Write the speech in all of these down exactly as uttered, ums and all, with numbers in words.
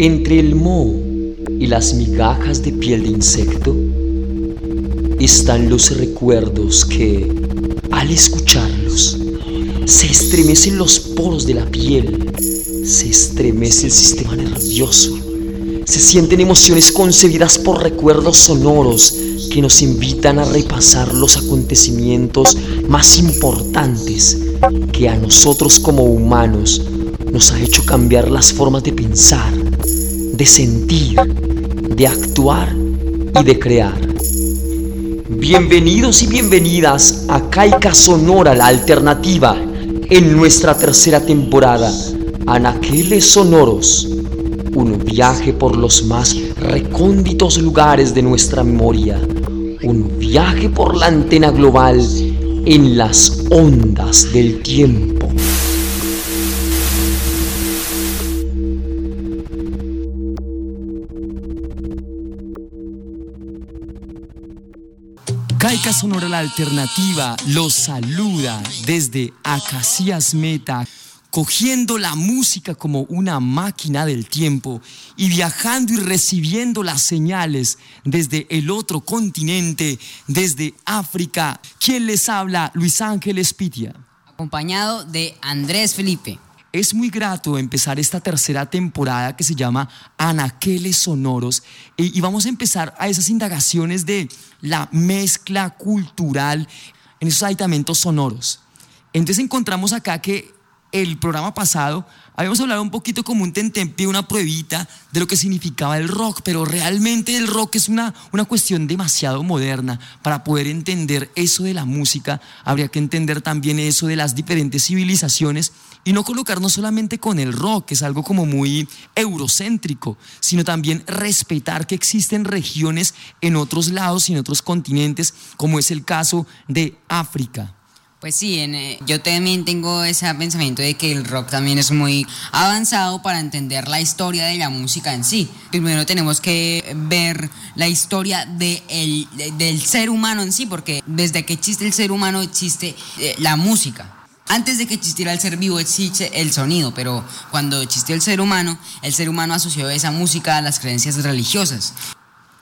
Entre el moho y las migajas de piel de insecto están los recuerdos que, al escucharlos, se estremecen los poros de la piel, se estremece el sistema nervioso, se sienten emociones concebidas por recuerdos sonoros que nos invitan a repasar los acontecimientos más importantes que a nosotros como humanos nos ha hecho cambiar las formas de pensar, de sentir, de actuar y de crear. Bienvenidos y bienvenidas a Caica Sonora, la alternativa, en nuestra tercera temporada, Anaqueles Sonoros, un viaje por los más recónditos lugares de nuestra memoria, un viaje por la antena global en las ondas del tiempo. Caica Sonora la Alternativa los saluda desde Acacias Meta, cogiendo la música como una máquina del tiempo y viajando y recibiendo las señales desde el otro continente, desde África. ¿Quién les habla? Luis Ángel Espitia, acompañado de Andrés Felipe. Es muy grato empezar esta tercera temporada que se llama Anaqueles Sonoros y vamos a empezar a esas indagaciones de la mezcla cultural en esos aditamentos sonoros. Entonces encontramos acá que el programa pasado habíamos hablado un poquito como un tentempié, una pruebita de lo que significaba el rock, pero realmente el rock es una, una cuestión demasiado moderna. Para poder entender eso de la música habría que entender también eso de las diferentes civilizaciones y no colocarnos solamente con el rock, que es algo como muy eurocéntrico, sino también respetar que existen regiones en otros lados y en otros continentes, como es el caso de África. Pues sí, en, eh, yo también tengo ese pensamiento de que el rock también es muy avanzado para entender la historia de la música en sí. Primero tenemos que ver la historia de el, de, del ser humano en sí, porque desde que existe el ser humano existe eh, la música. Antes de que existiera el ser vivo existe el sonido, pero cuando existió el ser humano, el ser humano asoció esa música a las creencias religiosas.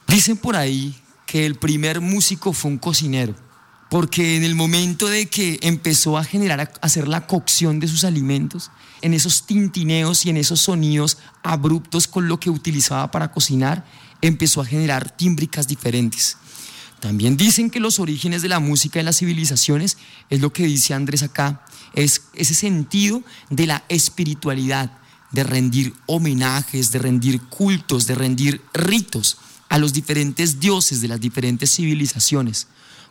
Dicen por ahí que el primer músico fue un cocinero, porque en el momento de que empezó a generar, a hacer la cocción de sus alimentos, en esos tintineos y en esos sonidos abruptos con lo que utilizaba para cocinar, empezó a generar tímbricas diferentes. También dicen que los orígenes de la música en las civilizaciones, es lo que dice Andrés acá, es ese sentido de la espiritualidad, de rendir homenajes, de rendir cultos, de rendir ritos a los diferentes dioses de las diferentes civilizaciones.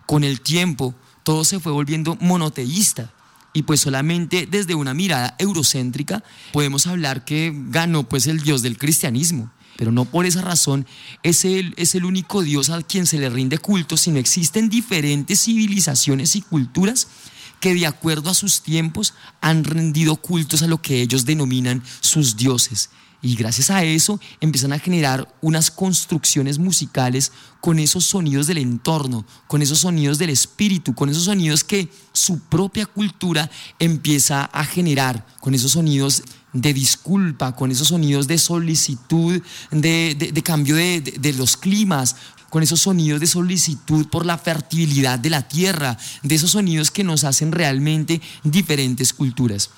Con el tiempo, todo se fue volviendo monoteísta y pues solamente desde una mirada eurocéntrica podemos hablar que ganó pues el dios del cristianismo, pero no por esa razón es el, es el único dios a quien se le rinde culto, sino existen diferentes civilizaciones y culturas que de acuerdo a sus tiempos han rendido cultos a lo que ellos denominan sus dioses. Y gracias a eso empiezan a generar unas construcciones musicales con esos sonidos del entorno, con esos sonidos del espíritu, con esos sonidos que su propia cultura empieza a generar, con esos sonidos de disculpa, con esos sonidos de solicitud, de, de, de cambio de, de, de los climas, con esos sonidos de solicitud por la fertilidad de la tierra, de esos sonidos que nos hacen realmente diferentes culturas.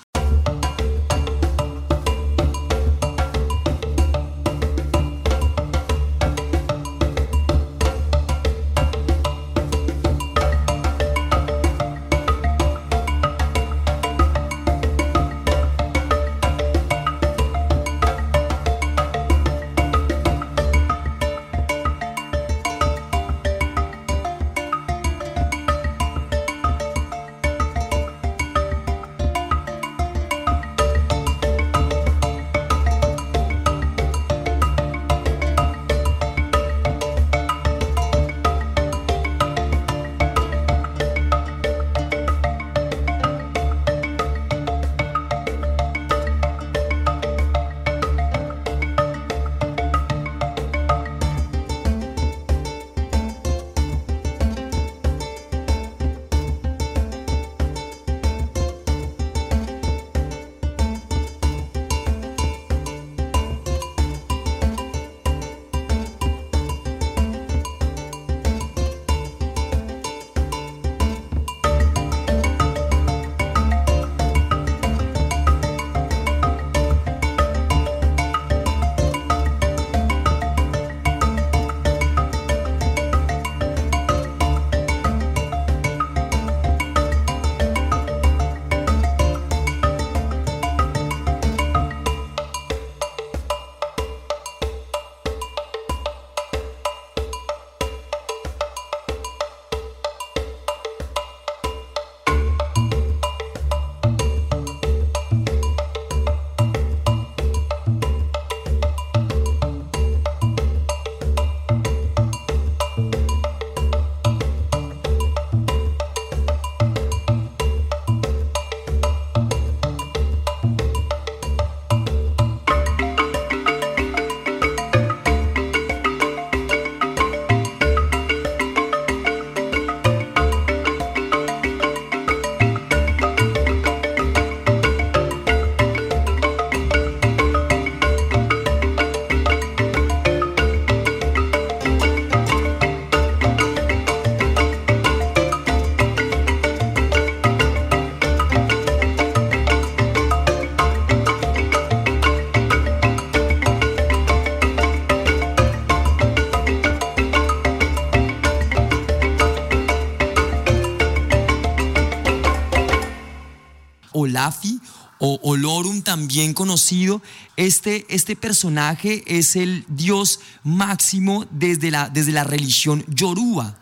Olafi o Olorun, también conocido. Este, este personaje es el dios máximo desde la, desde la religión yoruba.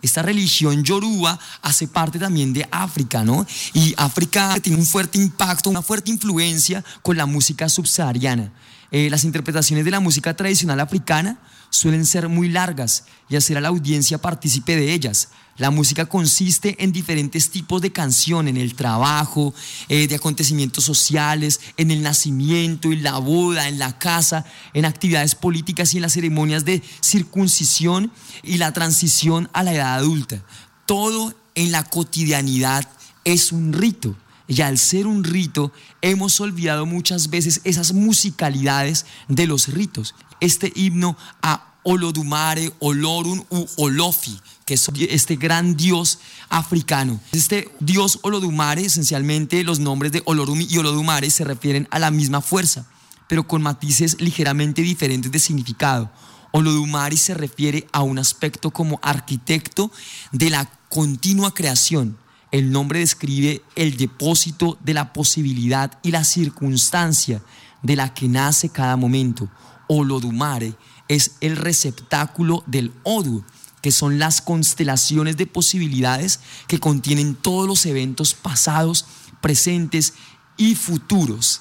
Esta religión yoruba hace parte también de África, ¿no? Y África tiene un fuerte impacto, una fuerte influencia con la música subsahariana. Eh, las interpretaciones de la música tradicional africana suelen ser muy largas y hacer a la audiencia partícipe de ellas. La música consiste en diferentes tipos de canción, en el trabajo, eh, de acontecimientos sociales, en el nacimiento, en la boda, en la casa, en actividades políticas y en las ceremonias de circuncisión y la transición a la edad adulta. Todo en la cotidianidad es un rito. Y al ser un rito, hemos olvidado muchas veces esas musicalidades de los ritos. Este himno a Olodumare, Olorun u Olofi, que es este gran dios africano. Este dios Olodumare, esencialmente los nombres de Olorumi y Olodumare se refieren a la misma fuerza, pero con matices ligeramente diferentes de significado. Olodumare se refiere a un aspecto como arquitecto de la continua creación. El nombre describe el depósito de la posibilidad y la circunstancia de la que nace cada momento. Olodumare es el receptáculo del Odù, que son las constelaciones de posibilidades que contienen todos los eventos pasados, presentes y futuros.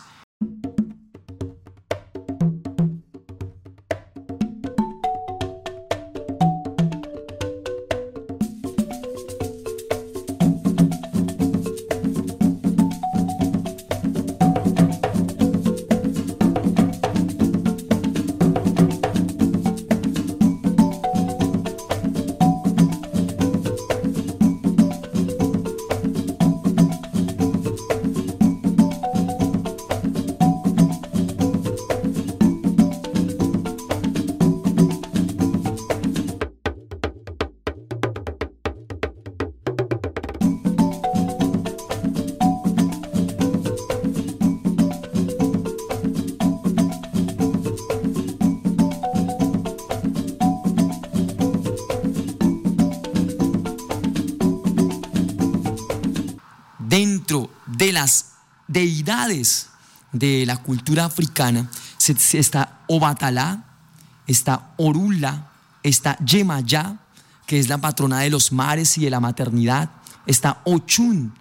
Deidades de la cultura africana está Obatalá, está Orula, está Yemayá, que es la patrona de los mares y de la maternidad, está Ochún,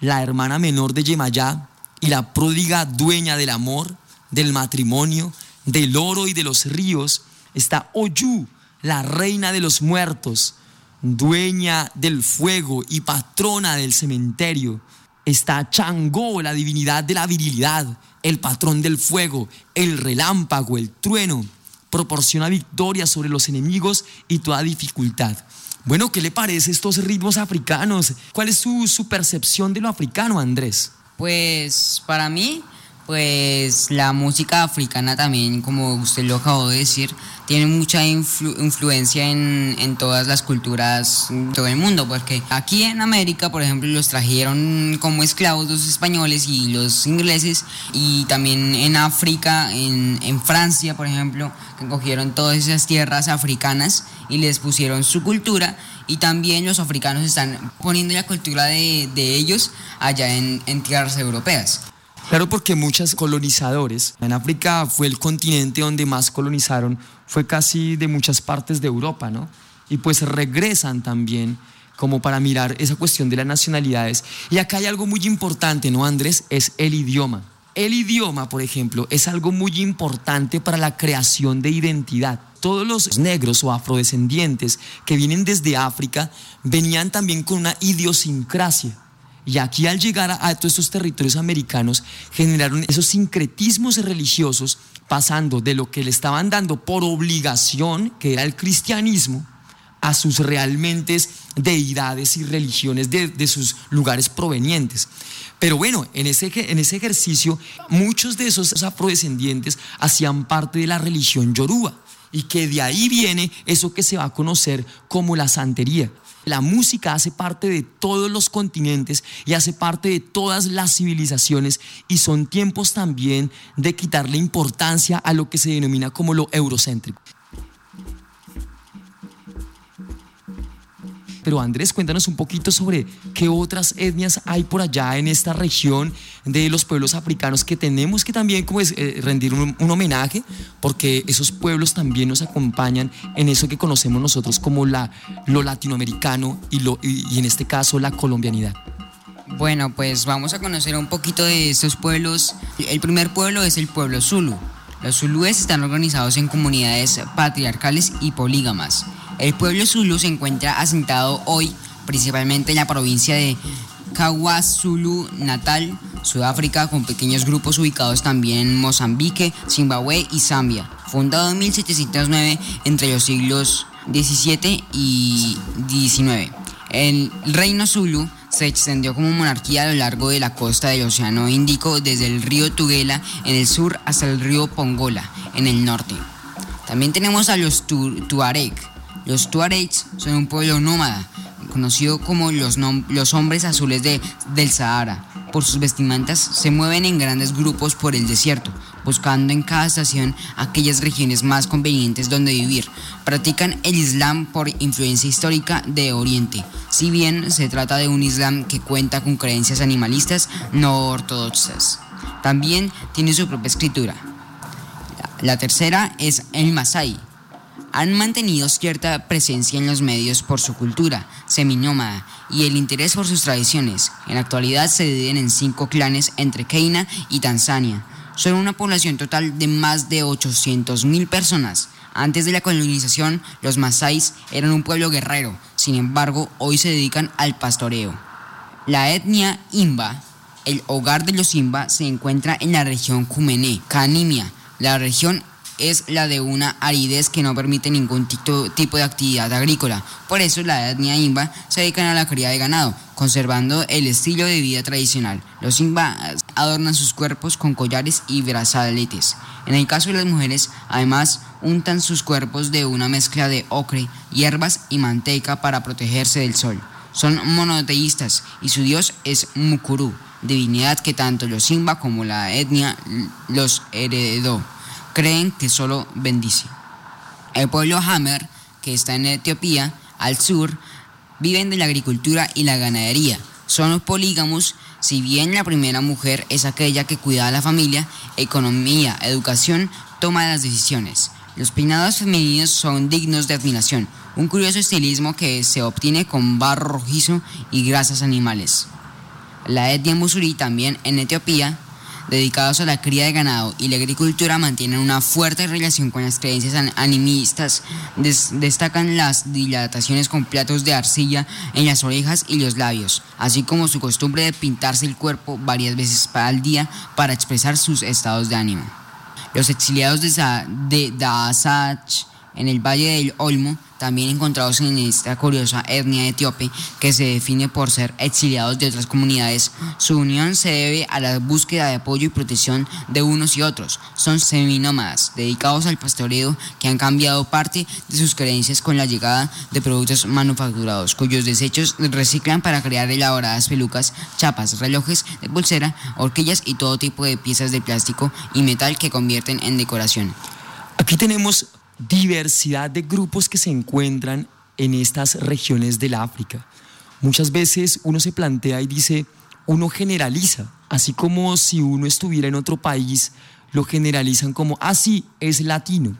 la hermana menor de Yemayá y la pródiga dueña del amor, del matrimonio, del oro y de los ríos, está Oyú, la reina de los muertos, dueña del fuego y patrona del cementerio. Está Changó, la divinidad de la virilidad, el patrón del fuego, el relámpago, el trueno. Proporciona victoria sobre los enemigos y toda dificultad. Bueno, ¿qué le parece estos ritmos africanos? ¿Cuál es su, su percepción de lo africano, Andrés? Pues para mí, pues la música africana también, como usted lo acabó de decir, tiene mucha influ- influencia en, en todas las culturas de todo el mundo, porque aquí en América, por ejemplo, los trajeron como esclavos los españoles y los ingleses, y también en África, en, en Francia, por ejemplo, que cogieron todas esas tierras africanas y les pusieron su cultura, y también los africanos están poniendo la cultura de, de ellos allá en, en tierras europeas. Claro, porque muchos colonizadores, en África fue el continente donde más colonizaron, fue casi de muchas partes de Europa, ¿no? Y pues regresan también como para mirar esa cuestión de las nacionalidades. Y acá hay algo muy importante, ¿no, Andrés? Es el idioma. El idioma, por ejemplo, es algo muy importante para la creación de identidad. Todos los negros o afrodescendientes que vienen desde África venían también con una idiosincrasia. Y aquí al llegar a, a todos estos territorios americanos generaron esos sincretismos religiosos, pasando de lo que le estaban dando por obligación, que era el cristianismo, a sus realmente deidades y religiones de, de sus lugares provenientes. Pero bueno, en ese, en ese ejercicio muchos de esos afrodescendientes hacían parte de la religión yoruba, y que de ahí viene eso que se va a conocer como la santería. La música hace parte de todos los continentes y hace parte de todas las civilizaciones, y son tiempos también de quitarle importancia a lo que se denomina como lo eurocéntrico. Pero Andrés, cuéntanos un poquito sobre qué otras etnias hay por allá en esta región de los pueblos africanos que tenemos que también como es, eh, rendir un, un homenaje, porque esos pueblos también nos acompañan en eso que conocemos nosotros como la, lo latinoamericano y, lo, y, y en este caso la colombianidad. Bueno, pues vamos a conocer un poquito de estos pueblos. El primer pueblo es el pueblo Zulu. Los zulúes están organizados en comunidades patriarcales y polígamas. El pueblo Zulu se encuentra asentado hoy principalmente en la provincia de KwaZulu-Natal, Sudáfrica, con pequeños grupos ubicados también en Mozambique, Zimbabue y Zambia. Fundado en mil setecientos nueve entre los siglos diecisiete y diecinueve. El reino Zulu se extendió como monarquía a lo largo de la costa del Océano Índico, desde el río Tugela en el sur hasta el río Pongola en el norte. También tenemos a los tu- Tuareg. Los Tuaregs son un pueblo nómada, conocido como los, nom- los hombres azules de- del Sahara. Por sus vestimentas se mueven en grandes grupos por el desierto, buscando en cada estación aquellas regiones más convenientes donde vivir. Practican el Islam por influencia histórica de Oriente, si bien se trata de un Islam que cuenta con creencias animalistas no ortodoxas. También tiene su propia escritura. La tercera es el Masai. Han mantenido cierta presencia en los medios por su cultura seminómada y el interés por sus tradiciones. En la actualidad se dividen en cinco clanes entre Kenia y Tanzania. Son una población total de más de ochocientas mil personas. Antes de la colonización, los masáis eran un pueblo guerrero. Sin embargo, hoy se dedican al pastoreo. La etnia Himba, el hogar de los Himba, se encuentra en la región Cumené, Canimia. La región es la de una aridez que no permite ningún tipo, tipo de actividad agrícola. Por eso la etnia Inba se dedican a la cría de ganado, conservando el estilo de vida tradicional. Los Inba adornan sus cuerpos con collares y brazaletes. En el caso de las mujeres, además, untan sus cuerpos de una mezcla de ocre, hierbas y manteca para protegerse del sol. Son monoteístas y su dios es Mukuru, divinidad que tanto los Inba como la etnia los heredó. Creen que solo bendice. El pueblo Hamer, que está en Etiopía, al sur, viven de la agricultura y la ganadería. Son los polígamos, si bien la primera mujer es aquella que cuida a la familia, economía, educación, toma las decisiones. Los peinados femeninos son dignos de admiración, un curioso estilismo que se obtiene con barro rojizo y grasas animales. La etnia Musurí, también en Etiopía, dedicados a la cría de ganado y la agricultura, mantienen una fuerte relación con las creencias animistas. Des- destacan las dilataciones con platos de arcilla en las orejas y los labios, así como su costumbre de pintarse el cuerpo varias veces al día para expresar sus estados de ánimo. Los exiliados de, Sa- de Daasach en el Valle del Olmo, también encontrados en esta curiosa etnia etíope que se define por ser exiliados de otras comunidades, su unión se debe a la búsqueda de apoyo y protección de unos y otros. Son seminómadas, dedicados al pastoreo, que han cambiado parte de sus creencias con la llegada de productos manufacturados, cuyos desechos reciclan para crear elaboradas pelucas, chapas, relojes de pulsera, horquillas y todo tipo de piezas de plástico y metal que convierten en decoración. Aquí tenemos diversidad de grupos que se encuentran en estas regiones del África. Muchas veces uno se plantea y dice, uno generaliza, así como si uno estuviera en otro país, lo generalizan como, ah, sí, es latino,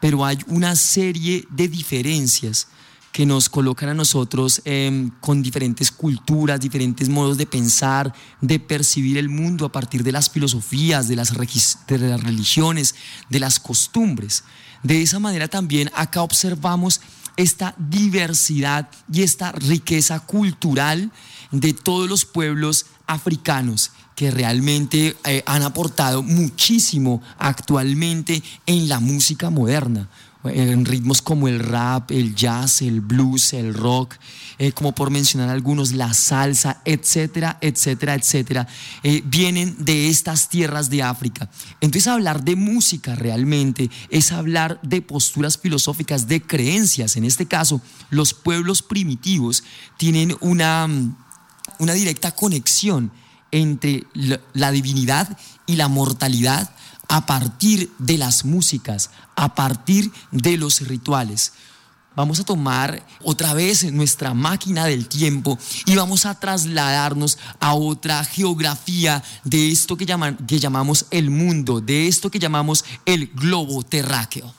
pero hay una serie de diferencias que nos colocan a nosotros eh, con diferentes culturas, diferentes modos de pensar, de percibir el mundo a partir de las filosofías, de las, regis- de las religiones, de las costumbres. De esa manera también acá observamos esta diversidad y esta riqueza cultural de todos los pueblos africanos que realmente eh, han aportado muchísimo actualmente en la música moderna, en ritmos como el rap, el jazz, el blues, el rock, eh, como por mencionar algunos, la salsa, etcétera, etcétera, etcétera, eh, vienen de estas tierras de África. Entonces hablar de música realmente es hablar de posturas filosóficas, de creencias. En este caso, los pueblos primitivos tienen una, una directa conexión entre la, la divinidad y la mortalidad, a partir de las músicas, a partir de los rituales. Vamos a tomar otra vez nuestra máquina del tiempo y vamos a trasladarnos a otra geografía de esto que, llaman, que llamamos el mundo, de esto que llamamos el globo terráqueo.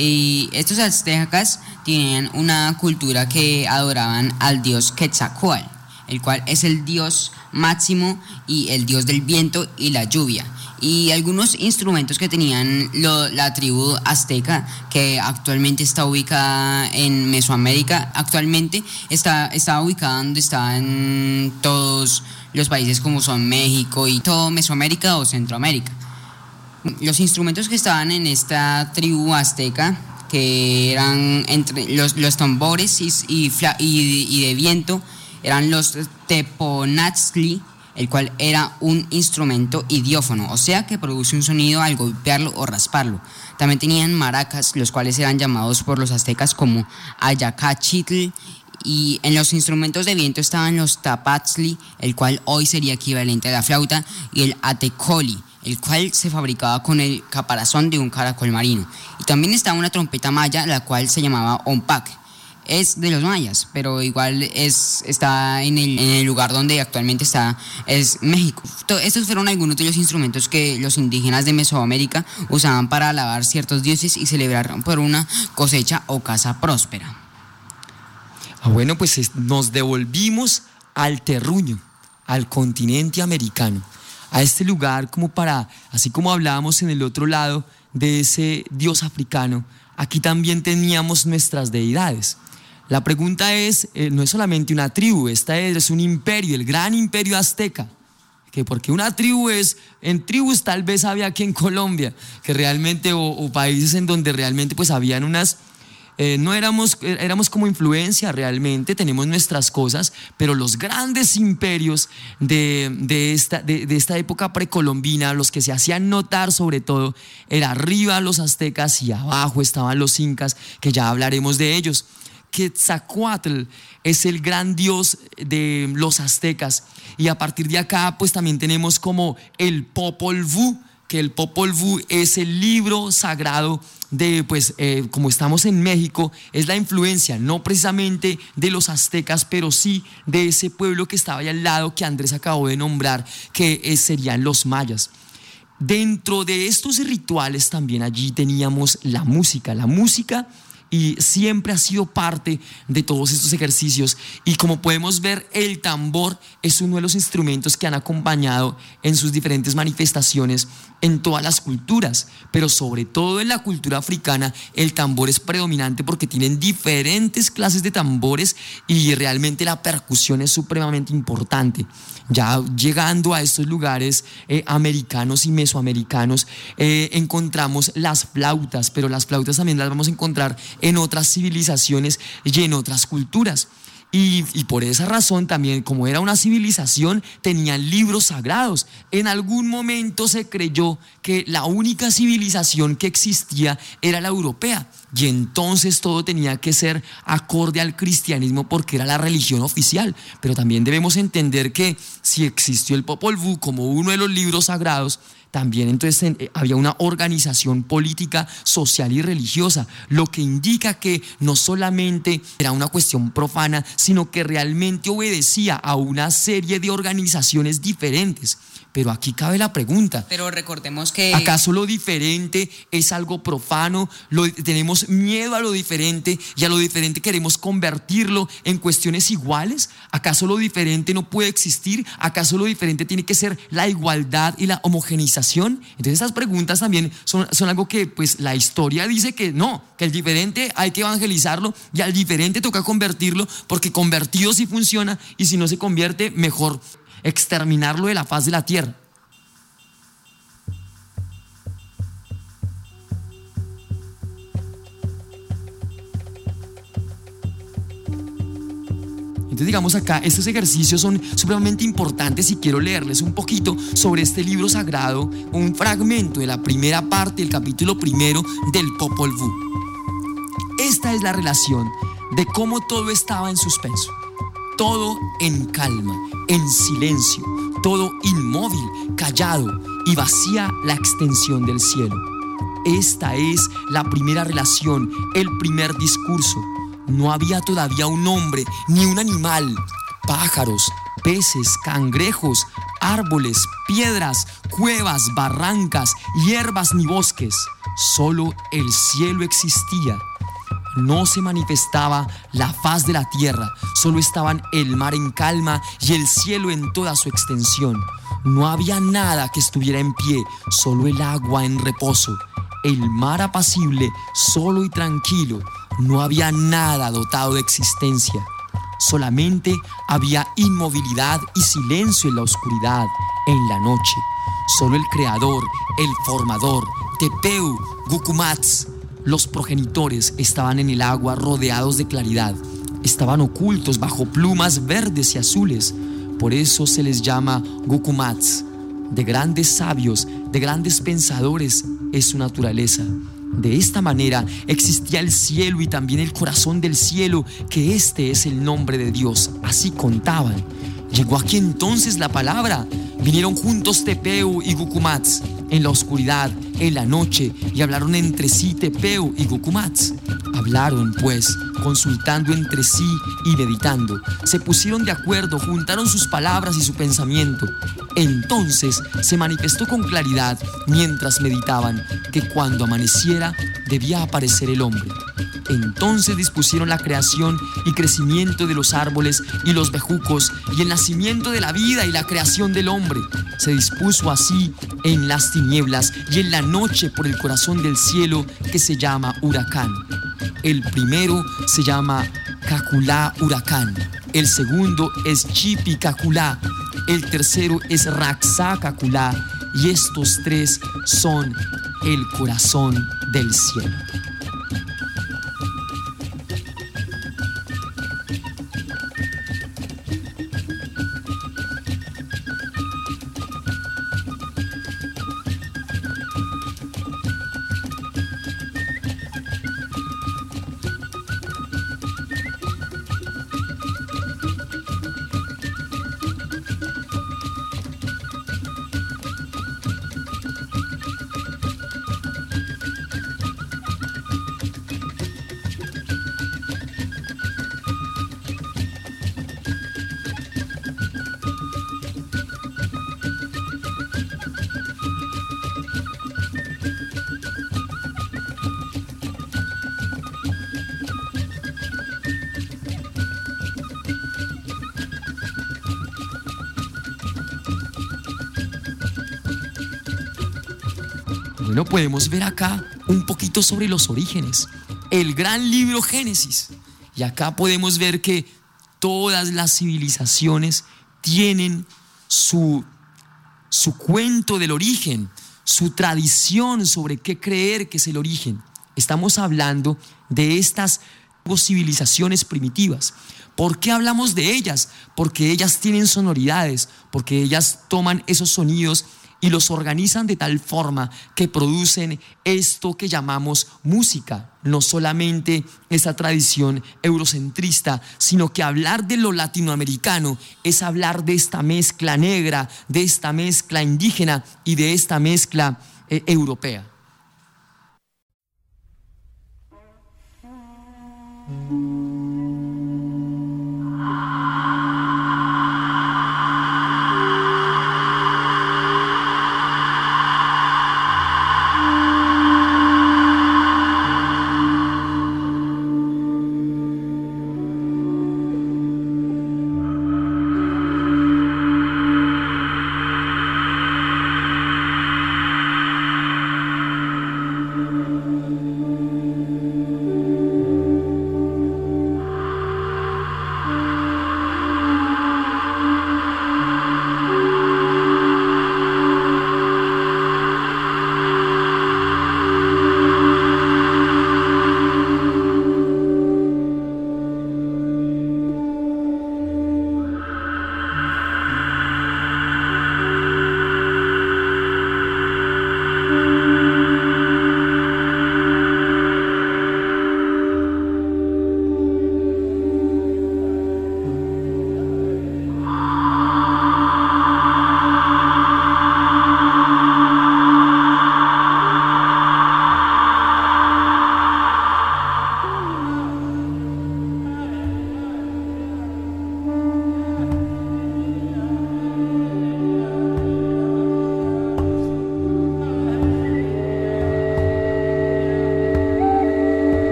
Y estos aztecas tienen una cultura que adoraban al dios Quetzalcóatl, el cual es el dios máximo y el dios del viento y la lluvia. Y algunos instrumentos que tenían lo, la tribu azteca, que actualmente está ubicada en Mesoamérica, actualmente está, está ubicada donde están todos los países como son México y todo Mesoamérica o Centroamérica. Los instrumentos que estaban en esta tribu azteca, que eran entre los, los tambores y, y, y, y de viento, eran los teponatzli, el cual era un instrumento idiófono, o sea que produce un sonido al golpearlo o rasparlo. También tenían maracas, los cuales eran llamados por los aztecas como ayacachitl, y en los instrumentos de viento estaban los tapatzli, el cual hoy sería equivalente a la flauta, y el atecoli, el cual se fabricaba con el caparazón de un caracol marino. Y también estaba una trompeta maya, la cual se llamaba Ompac. Es de los mayas, pero igual es, está en el, en el lugar donde actualmente está, es México. Estos fueron algunos de los instrumentos que los indígenas de Mesoamérica usaban para alabar ciertos dioses y celebrar por una cosecha o caza próspera. Ah, bueno, pues nos devolvimos al terruño, al continente americano, a este lugar como para, así como hablábamos en el otro lado de ese dios africano, aquí también teníamos nuestras deidades. La pregunta es, eh, no es solamente una tribu, esta es, es un imperio, el gran imperio azteca. Que porque una tribu es, en tribus tal vez había aquí en Colombia, que realmente, o, o países en donde realmente pues habían unas, eh, no éramos, éramos como influencia realmente, tenemos nuestras cosas, pero los grandes imperios de, de, esta, de, de esta época precolombina, los que se hacían notar sobre todo, era arriba los aztecas y abajo estaban los incas, que ya hablaremos de ellos. Quetzalcóatl es el gran dios de los aztecas y a partir de acá pues también tenemos como el Popol Vuh, que el Popol Vuh es el libro sagrado de pues eh, como estamos en México, es la influencia no precisamente de los aztecas pero sí de ese pueblo que estaba allá al lado que Andrés acabó de nombrar, que eh, serían los mayas. Dentro de estos rituales también allí teníamos la música, la música y siempre ha sido parte de todos estos ejercicios y como podemos ver el tambor es uno de los instrumentos que han acompañado en sus diferentes manifestaciones en todas las culturas, pero sobre todo en la cultura africana el tambor es predominante porque tienen diferentes clases de tambores y realmente la percusión es supremamente importante. Ya llegando a estos lugares eh, americanos y mesoamericanos eh, encontramos las flautas, pero las flautas también las vamos a encontrar en otras civilizaciones y en otras culturas. Y, y por esa razón también, como era una civilización, tenían libros sagrados. En algún momento se creyó que la única civilización que existía era la europea y entonces todo tenía que ser acorde al cristianismo porque era la religión oficial. Pero también debemos entender que si existió el Popol Vuh como uno de los libros sagrados, también entonces había una organización política, social y religiosa, lo que indica que no solamente era una cuestión profana, sino que realmente obedecía a una serie de organizaciones diferentes. Pero aquí cabe la pregunta. Pero recordemos que... ¿acaso lo diferente es algo profano? Lo, ¿Tenemos miedo a lo diferente y a lo diferente queremos convertirlo en cuestiones iguales? ¿Acaso lo diferente no puede existir? ¿Acaso lo diferente tiene que ser la igualdad y la homogenización? Entonces estas preguntas también son, son algo que pues la historia dice que no, que el diferente hay que evangelizarlo y al diferente toca convertirlo porque convertido sí funciona y si no se convierte, mejor exterminarlo de la faz de la tierra. Entonces digamos acá, estos ejercicios son supremamente importantes y quiero leerles un poquito sobre este libro sagrado, un fragmento de la primera parte del capítulo primero del Popol Vuh. Esta es la relación de cómo todo estaba en suspenso, todo en calma, en silencio, todo inmóvil, callado y vacía la extensión del cielo. Esta es la primera relación, el primer discurso. No había todavía un hombre ni un animal. Pájaros, peces, cangrejos, árboles, piedras, cuevas, barrancas, hierbas ni bosques. Solo el cielo existía. No se manifestaba la faz de la tierra, solo estaban el mar en calma y el cielo en toda su extensión. No había nada que estuviera en pie, solo el agua en reposo, el mar apacible, solo y tranquilo. No había nada dotado de existencia, solamente había inmovilidad y silencio en la oscuridad, en la noche. Solo el creador, el formador, Tepeu, Gukumatz, los progenitores estaban en el agua rodeados de claridad. Estaban ocultos bajo plumas verdes y azules. Por eso se les llama Gukumats. De grandes sabios, de grandes pensadores es su naturaleza. De esta manera existía el cielo y también el corazón del cielo, que este es el nombre de Dios. Así contaban. Llegó aquí entonces la palabra. Vinieron juntos Tepeu y Gucumatz en la oscuridad, en la noche, y hablaron entre sí Tepeu y Gucumatz. Hablaron, pues, consultando entre sí y meditando. Se pusieron de acuerdo, juntaron sus palabras y su pensamiento. Entonces se manifestó con claridad, mientras meditaban, que cuando amaneciera debía aparecer el hombre. Entonces dispusieron la creación y crecimiento de los árboles y los bejucos y el nacimiento de la vida y la creación del hombre. Se dispuso así en las tinieblas y en la noche por el corazón del cielo que se llama huracán. El primero se llama Caculá huracán, el segundo es Chipi Caculá, el tercero es Raxá Caculá y estos tres son el corazón del cielo. Bueno, podemos ver acá un poquito sobre los orígenes, el gran libro Génesis. Y acá podemos ver que todas las civilizaciones tienen su, su cuento del origen, su tradición sobre qué creer que es el origen. Estamos hablando de estas civilizaciones primitivas. ¿Por qué hablamos de ellas? Porque ellas tienen sonoridades, porque ellas toman esos sonidos y los organizan de tal forma que producen esto que llamamos música. No solamente esa tradición eurocentrista, sino que hablar de lo latinoamericano es hablar de esta mezcla negra, de esta mezcla indígena y de esta mezcla eh, europea.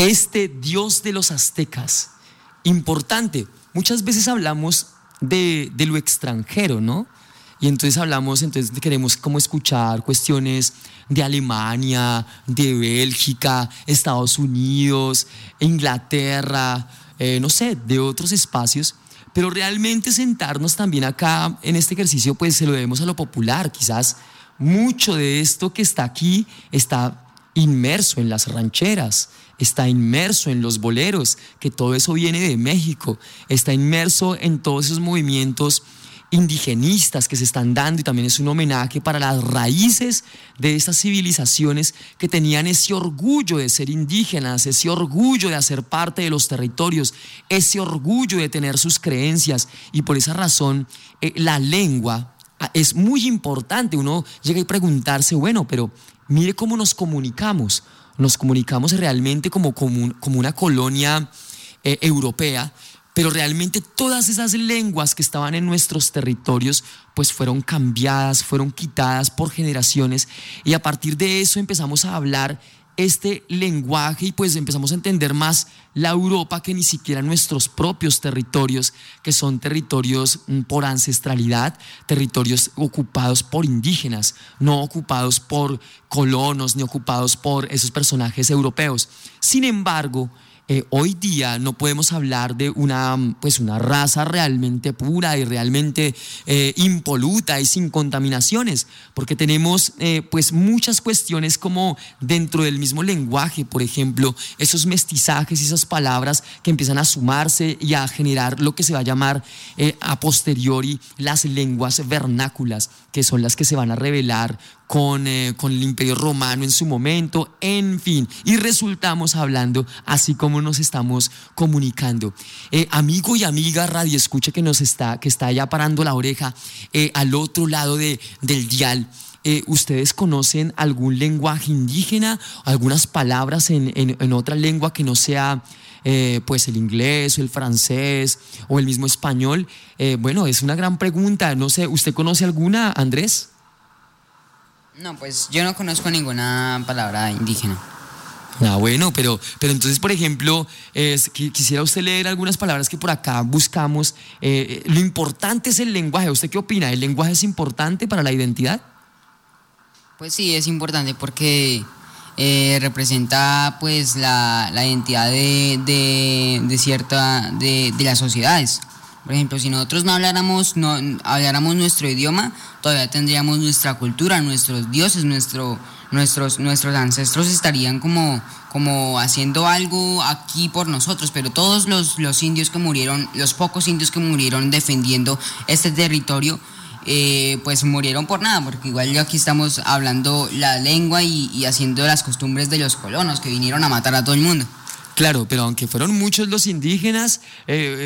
Este dios de los aztecas, importante, muchas veces hablamos de, de lo extranjero, ¿no? Y entonces hablamos, entonces queremos como escuchar cuestiones de Alemania, de Bélgica, Estados Unidos, Inglaterra, eh, no sé, de otros espacios. Pero realmente sentarnos también acá en este ejercicio, pues se lo debemos a lo popular. Quizás mucho de esto que está aquí está inmerso en las rancheras, está inmerso en los boleros, que todo eso viene de México, está inmerso en todos esos movimientos indigenistas que se están dando, y también es un homenaje para las raíces de estas civilizaciones que tenían ese orgullo de ser indígenas, ese orgullo de hacer parte de los territorios, ese orgullo de tener sus creencias. Y por esa razón eh, la lengua es muy importante. Uno llega y preguntarse, bueno, pero mire cómo nos comunicamos, nos comunicamos realmente como, como, un, como una colonia eh, europea. Pero realmente todas esas lenguas que estaban en nuestros territorios pues fueron cambiadas, fueron quitadas por generaciones, y a partir de eso empezamos a hablar este lenguaje y pues empezamos a entender más la Europa que ni siquiera nuestros propios territorios, que son territorios por ancestralidad, territorios ocupados por indígenas, no ocupados por colonos ni ocupados por esos personajes europeos. Sin embargo, Eh, hoy día no podemos hablar de una, pues una raza realmente pura y realmente eh, impoluta y sin contaminaciones, porque tenemos eh, pues muchas cuestiones como dentro del mismo lenguaje, por ejemplo, esos mestizajes y esas palabras que empiezan a sumarse y a generar lo que se va a llamar eh, a posteriori las lenguas vernáculas, que son las que se van a revelar Con, eh, con el Imperio Romano en su momento, en fin, y resultamos hablando así como nos estamos comunicando. Eh, amigo y amiga radioescucha que nos está, que está allá parando la oreja eh, al otro lado de, del dial, eh, ¿ustedes conocen algún lenguaje indígena, algunas palabras en, en, en otra lengua que no sea Eh, pues el inglés o el francés o el mismo español? Eh, bueno, es una gran pregunta, no sé, ¿usted conoce alguna, Andrés? No, pues yo no conozco ninguna palabra indígena. Ah, bueno, pero, pero entonces, por ejemplo, eh, quisiera usted leer algunas palabras que por acá buscamos. Eh, lo importante es el lenguaje. ¿Usted qué opina? ¿El lenguaje es importante para la identidad? Pues sí, es importante porque eh, representa pues la, la identidad de, de, de cierta de, de las sociedades. Por ejemplo, si nosotros no habláramos, no habláramos nuestro idioma, todavía tendríamos nuestra cultura, nuestros dioses, nuestro, nuestros, nuestros ancestros estarían como, como haciendo algo aquí por nosotros. Pero todos los, los indios que murieron, los pocos indios que murieron defendiendo este territorio, eh, pues murieron por nada, porque igual aquí estamos hablando la lengua y, y haciendo las costumbres de los colonos que vinieron a matar a todo el mundo. Claro, pero aunque fueron muchos los indígenas eh,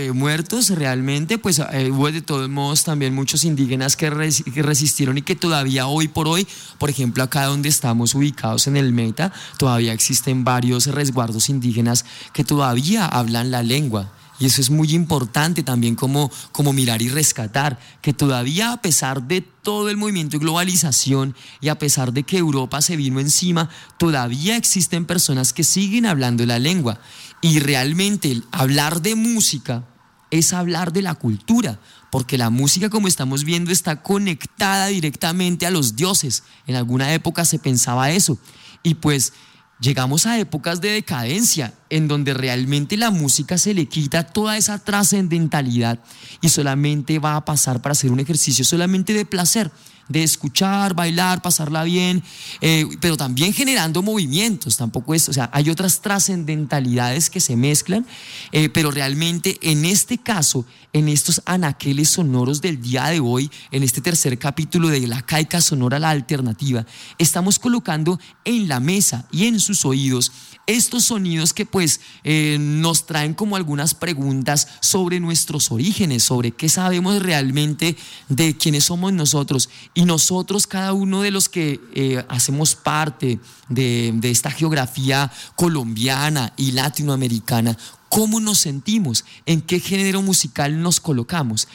eh, muertos realmente, pues eh, hubo de todos modos también muchos indígenas que, res, que resistieron y que todavía hoy por hoy, por ejemplo acá donde estamos ubicados en el Meta, todavía existen varios resguardos indígenas que todavía hablan la lengua. Y eso es muy importante también como, como mirar y rescatar, que todavía a pesar de todo el movimiento de globalización y a pesar de que Europa se vino encima, todavía existen personas que siguen hablando la lengua. Y realmente el hablar de música es hablar de la cultura, porque la música, como estamos viendo, está conectada directamente a los dioses. En alguna época se pensaba eso, y pues llegamos a épocas de decadencia en donde realmente la música se le quita toda esa trascendentalidad y solamente va a pasar para hacer un ejercicio solamente de placer, de escuchar, bailar, pasarla bien, eh, pero también generando movimientos. Tampoco es, o sea, hay otras trascendentalidades que se mezclan, eh, pero realmente en este caso, en estos anaqueles sonoros del día de hoy, en este tercer capítulo de la Caica Sonora, la alternativa, estamos colocando en la mesa y en sus oídos estos sonidos que pues eh, nos traen como algunas preguntas sobre nuestros orígenes, sobre qué sabemos realmente de quiénes somos nosotros. Y nosotros, cada uno de los que eh, hacemos parte de, de esta geografía colombiana y latinoamericana, ¿cómo nos sentimos? ¿En qué género musical nos colocamos?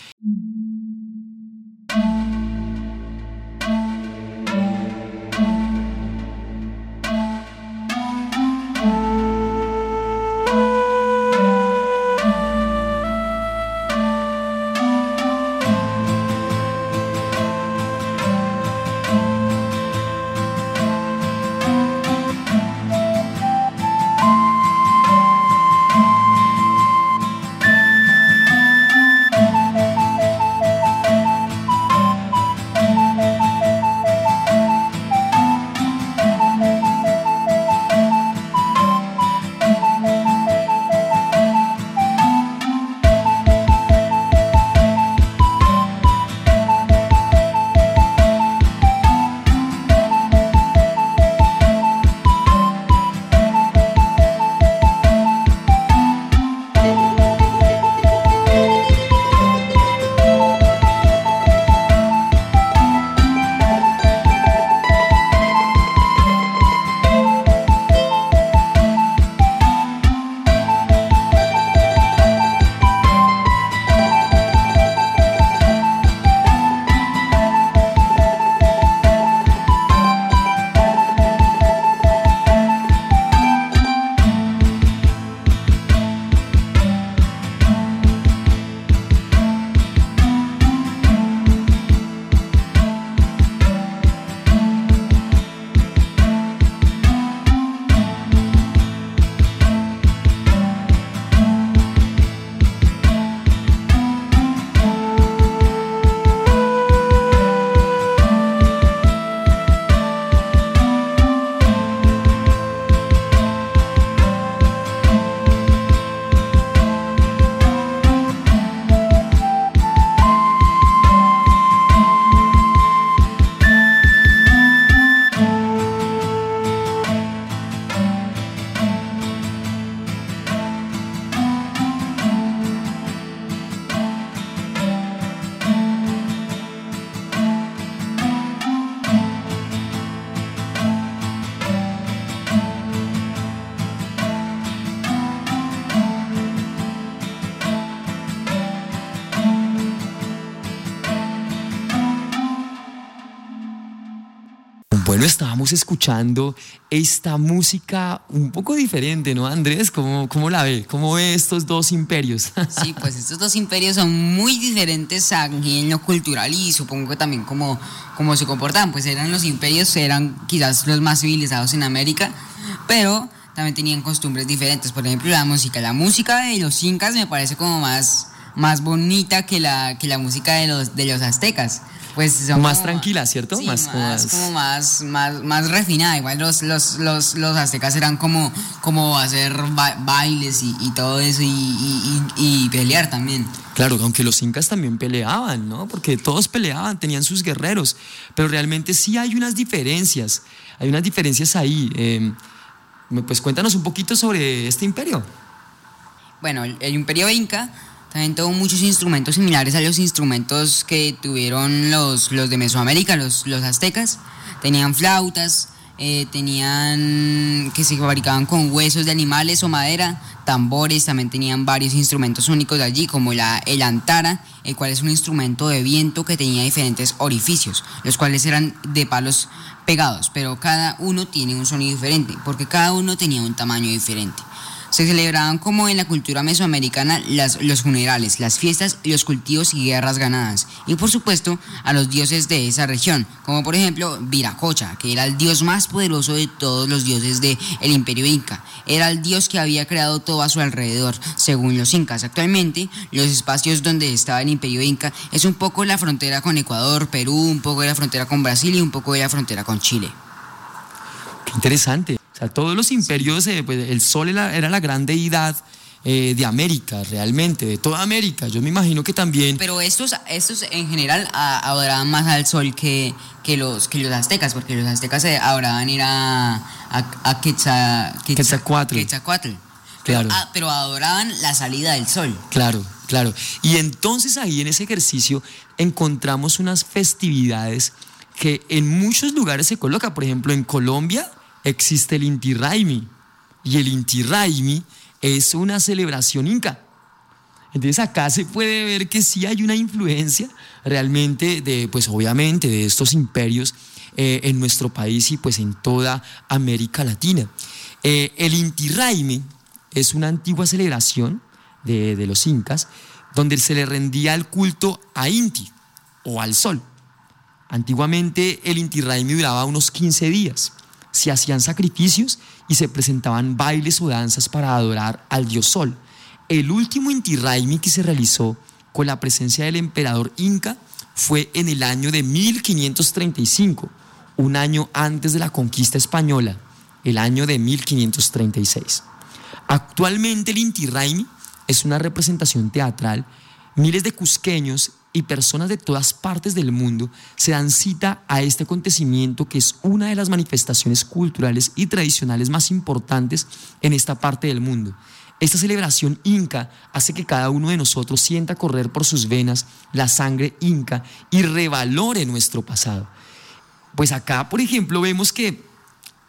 pueblo estábamos escuchando esta música un poco diferente, ¿no, Andrés? ¿Cómo, cómo la ve? ¿Cómo ve estos dos imperios? Sí, pues estos dos imperios son muy diferentes en lo cultural y supongo que también como, como se comportaban. Pues eran los imperios, eran quizás los más civilizados en América, pero también tenían costumbres diferentes. Por ejemplo, la música, la música de los incas me parece como más, más bonita que la, que la música de los, de los aztecas. Pues más tranquila, ¿cierto? Sí, más, más, más, como más, más, más refinada. Igual los, los, los, los aztecas eran como, como hacer ba- bailes y, y todo eso y, y, y, y pelear también. Claro, aunque los incas también peleaban, ¿no? Porque todos peleaban, tenían sus guerreros, pero realmente sí hay unas diferencias, hay unas diferencias ahí. Eh, pues cuéntanos un poquito sobre este imperio. Bueno, el, el imperio inca también tuvo muchos instrumentos similares a los instrumentos que tuvieron los, los de Mesoamérica, los, los aztecas. Tenían flautas, eh, tenían que se fabricaban con huesos de animales o madera, tambores. También tenían varios instrumentos únicos de allí, como la, el antara, el cual es un instrumento de viento que tenía diferentes orificios, los cuales eran de palos pegados, pero cada uno tiene un sonido diferente, porque cada uno tenía un tamaño diferente. Se celebraban, como en la cultura mesoamericana, las, los funerales, las fiestas, los cultivos y guerras ganadas. Y por supuesto a los dioses de esa región, como por ejemplo Viracocha, que era el dios más poderoso de todos los dioses del imperio inca. Era el dios que había creado todo a su alrededor, según los incas. Actualmente los espacios donde estaba el imperio inca es un poco la frontera con Ecuador, Perú, un poco de la frontera con Brasil y un poco de la frontera con Chile. Qué interesante. O sea, todos los imperios, eh, pues el sol era, era la gran deidad eh, de América, realmente, de toda América. Yo me imagino que también. Pero estos, estos en general a, adoraban más al sol que, que, los, que los aztecas, porque los aztecas adoraban ir a, a, a Quetzal, Quetzalcóatl. Quetzalcóatl. Claro. Pero, a, pero adoraban la salida del sol. Claro, claro. Y entonces ahí en ese ejercicio encontramos unas festividades que en muchos lugares se coloca. Por ejemplo, en Colombia existe el Inti Raymi, y el Inti Raymi es una celebración inca. Entonces acá se puede ver que sí hay una influencia realmente de, pues obviamente, de estos imperios eh, en nuestro país y pues en toda América Latina. Eh, el Inti Raymi es una antigua celebración de, de los incas, donde se le rendía el culto a Inti o al sol. Antiguamente el Inti Raymi duraba unos quince días. Se hacían sacrificios y se presentaban bailes o danzas para adorar al dios sol. El último Inti Raymi que se realizó con la presencia del emperador inca fue en el año de mil quinientos treinta y cinco, un año antes de la conquista española, el año de mil quinientos treinta y seis. Actualmente el Inti Raymi es una representación teatral. Miles de cusqueños y personas de todas partes del mundo se dan cita a este acontecimiento, que es una de las manifestaciones culturales y tradicionales más importantes en esta parte del mundo. Esta celebración inca hace que cada uno de nosotros sienta correr por sus venas la sangre inca y revalore nuestro pasado. Pues acá, por ejemplo, vemos que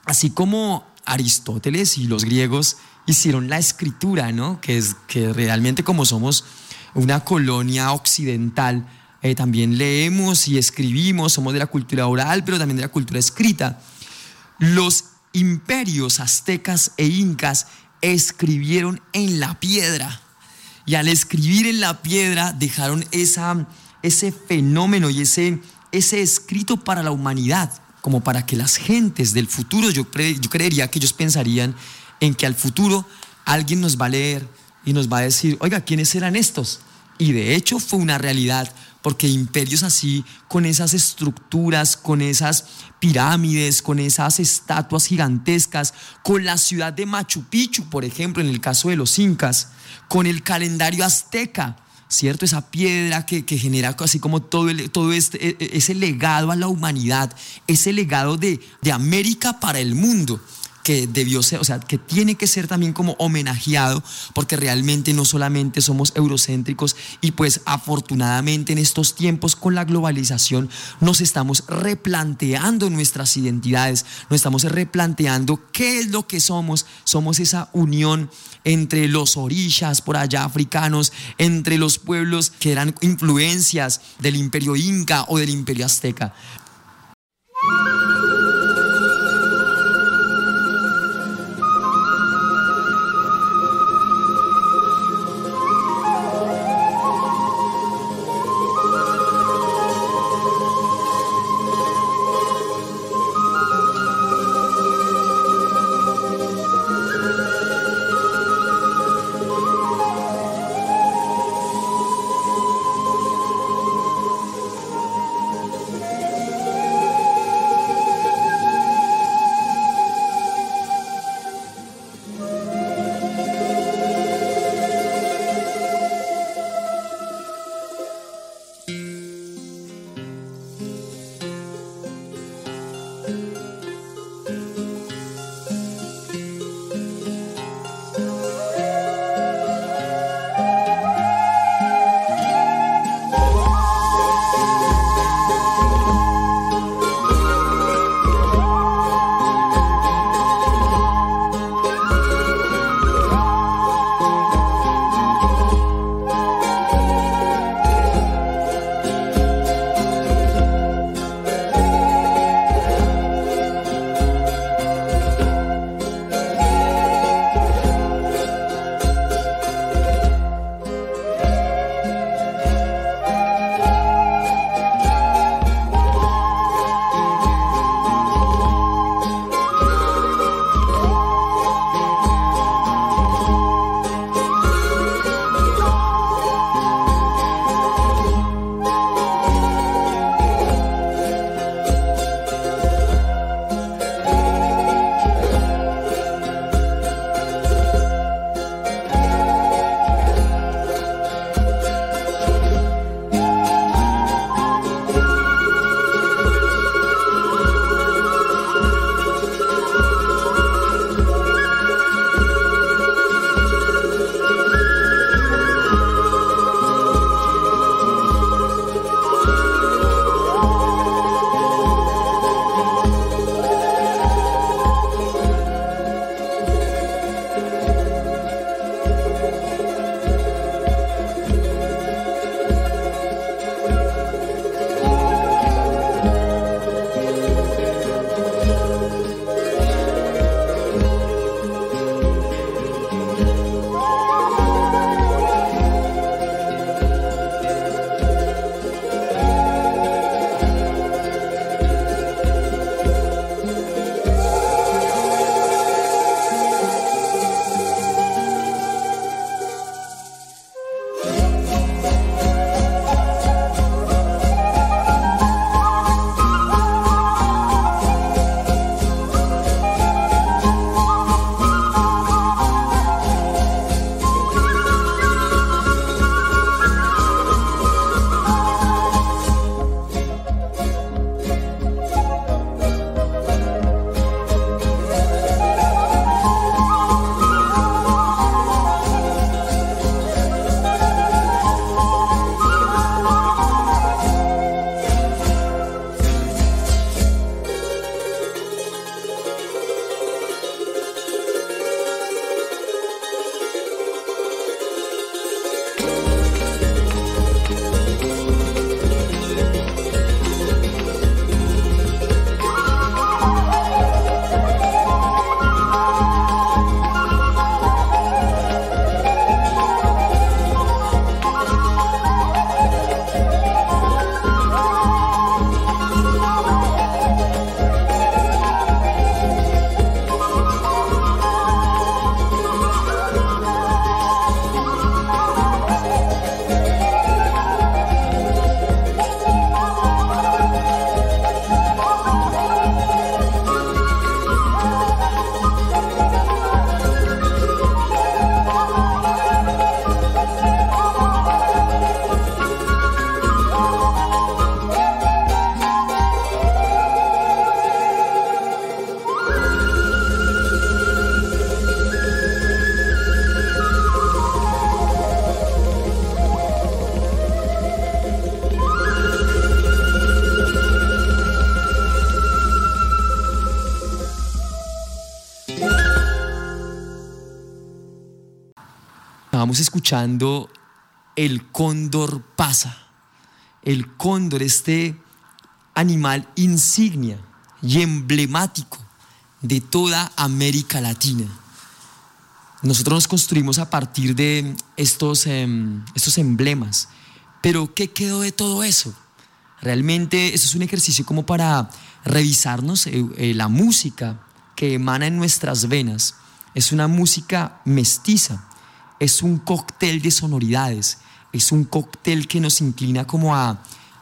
así como Aristóteles y los griegos hicieron la escritura, ¿no? Que es que realmente, como somos una colonia occidental, eh, también leemos y escribimos, somos de la cultura oral, pero también de la cultura escrita. Los imperios aztecas e incas escribieron en la piedra, y al escribir en la piedra dejaron esa, ese fenómeno y ese, ese escrito para la humanidad, como para que las gentes del futuro, yo, yo creería que ellos pensarían en que al futuro alguien nos va a leer y nos va a decir, oiga, ¿quiénes eran estos? Y de hecho fue una realidad, porque imperios así, con esas estructuras, con esas pirámides, con esas estatuas gigantescas, con la ciudad de Machu Picchu, por ejemplo, en el caso de los incas, con el calendario azteca, ¿cierto? Esa piedra que, que genera así como todo, el, todo este, ese legado a la humanidad, ese legado de, de América para el mundo, que debió ser, o sea, que tiene que ser también como homenajeado, porque realmente no solamente somos eurocéntricos y pues afortunadamente en estos tiempos con la globalización nos estamos replanteando nuestras identidades, nos estamos replanteando qué es lo que somos. Somos esa unión entre los orishas por allá africanos, entre los pueblos que eran influencias del imperio inca o del imperio azteca. estábamos escuchando el cóndor pasa, el cóndor, este animal insignia y emblemático de toda América Latina. Nosotros nos construimos a partir de estos, eh, estos emblemas, pero ¿qué quedó de todo eso? Realmente eso es un ejercicio como para revisarnos. eh, eh, la música que emana en nuestras venas es una música mestiza, es un cóctel de sonoridades, es un cóctel que nos inclina como a,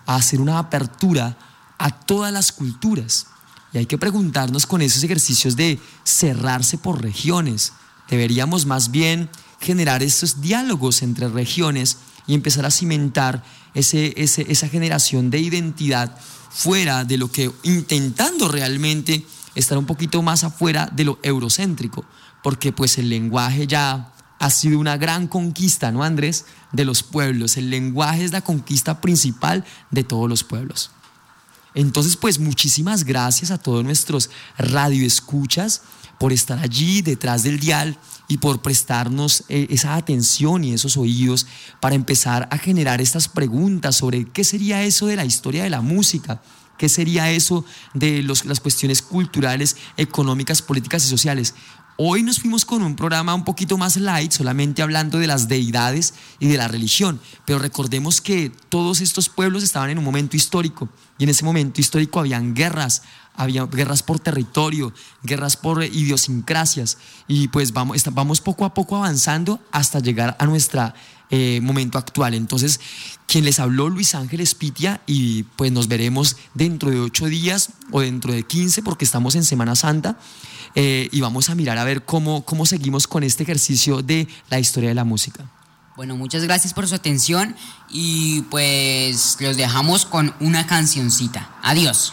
a hacer una apertura a todas las culturas. Y hay que preguntarnos con esos ejercicios de cerrarse por regiones. Deberíamos más bien generar esos diálogos entre regiones y empezar a cimentar ese, ese, esa generación de identidad fuera de lo que, intentando realmente estar un poquito más afuera de lo eurocéntrico, porque pues el lenguaje ya ha sido una gran conquista, ¿no, Andrés?, de los pueblos. El lenguaje es la conquista principal de todos los pueblos. Entonces, pues muchísimas gracias a todos nuestros radioescuchas por estar allí detrás del dial y por prestarnos eh, esa atención y esos oídos para empezar a generar estas preguntas sobre qué sería eso de la historia de la música, qué sería eso de los, las cuestiones culturales, económicas, políticas y sociales. Hoy nos fuimos con un programa un poquito más light, solamente hablando de las deidades y de la religión, pero recordemos que todos estos pueblos estaban en un momento histórico, y en ese momento histórico habían guerras, había guerras por territorio, guerras por idiosincrasias, y pues vamos, vamos poco a poco avanzando hasta llegar a nuestra eh, momento actual. Entonces, quien les habló, Luis Ángel Espitia, y pues nos veremos dentro de ocho días o dentro de quince, porque estamos en Semana Santa. Eh, y vamos a mirar a ver cómo, cómo seguimos con este ejercicio de la historia de la música. Bueno, muchas gracias por su atención y pues los dejamos con una cancioncita. Adiós.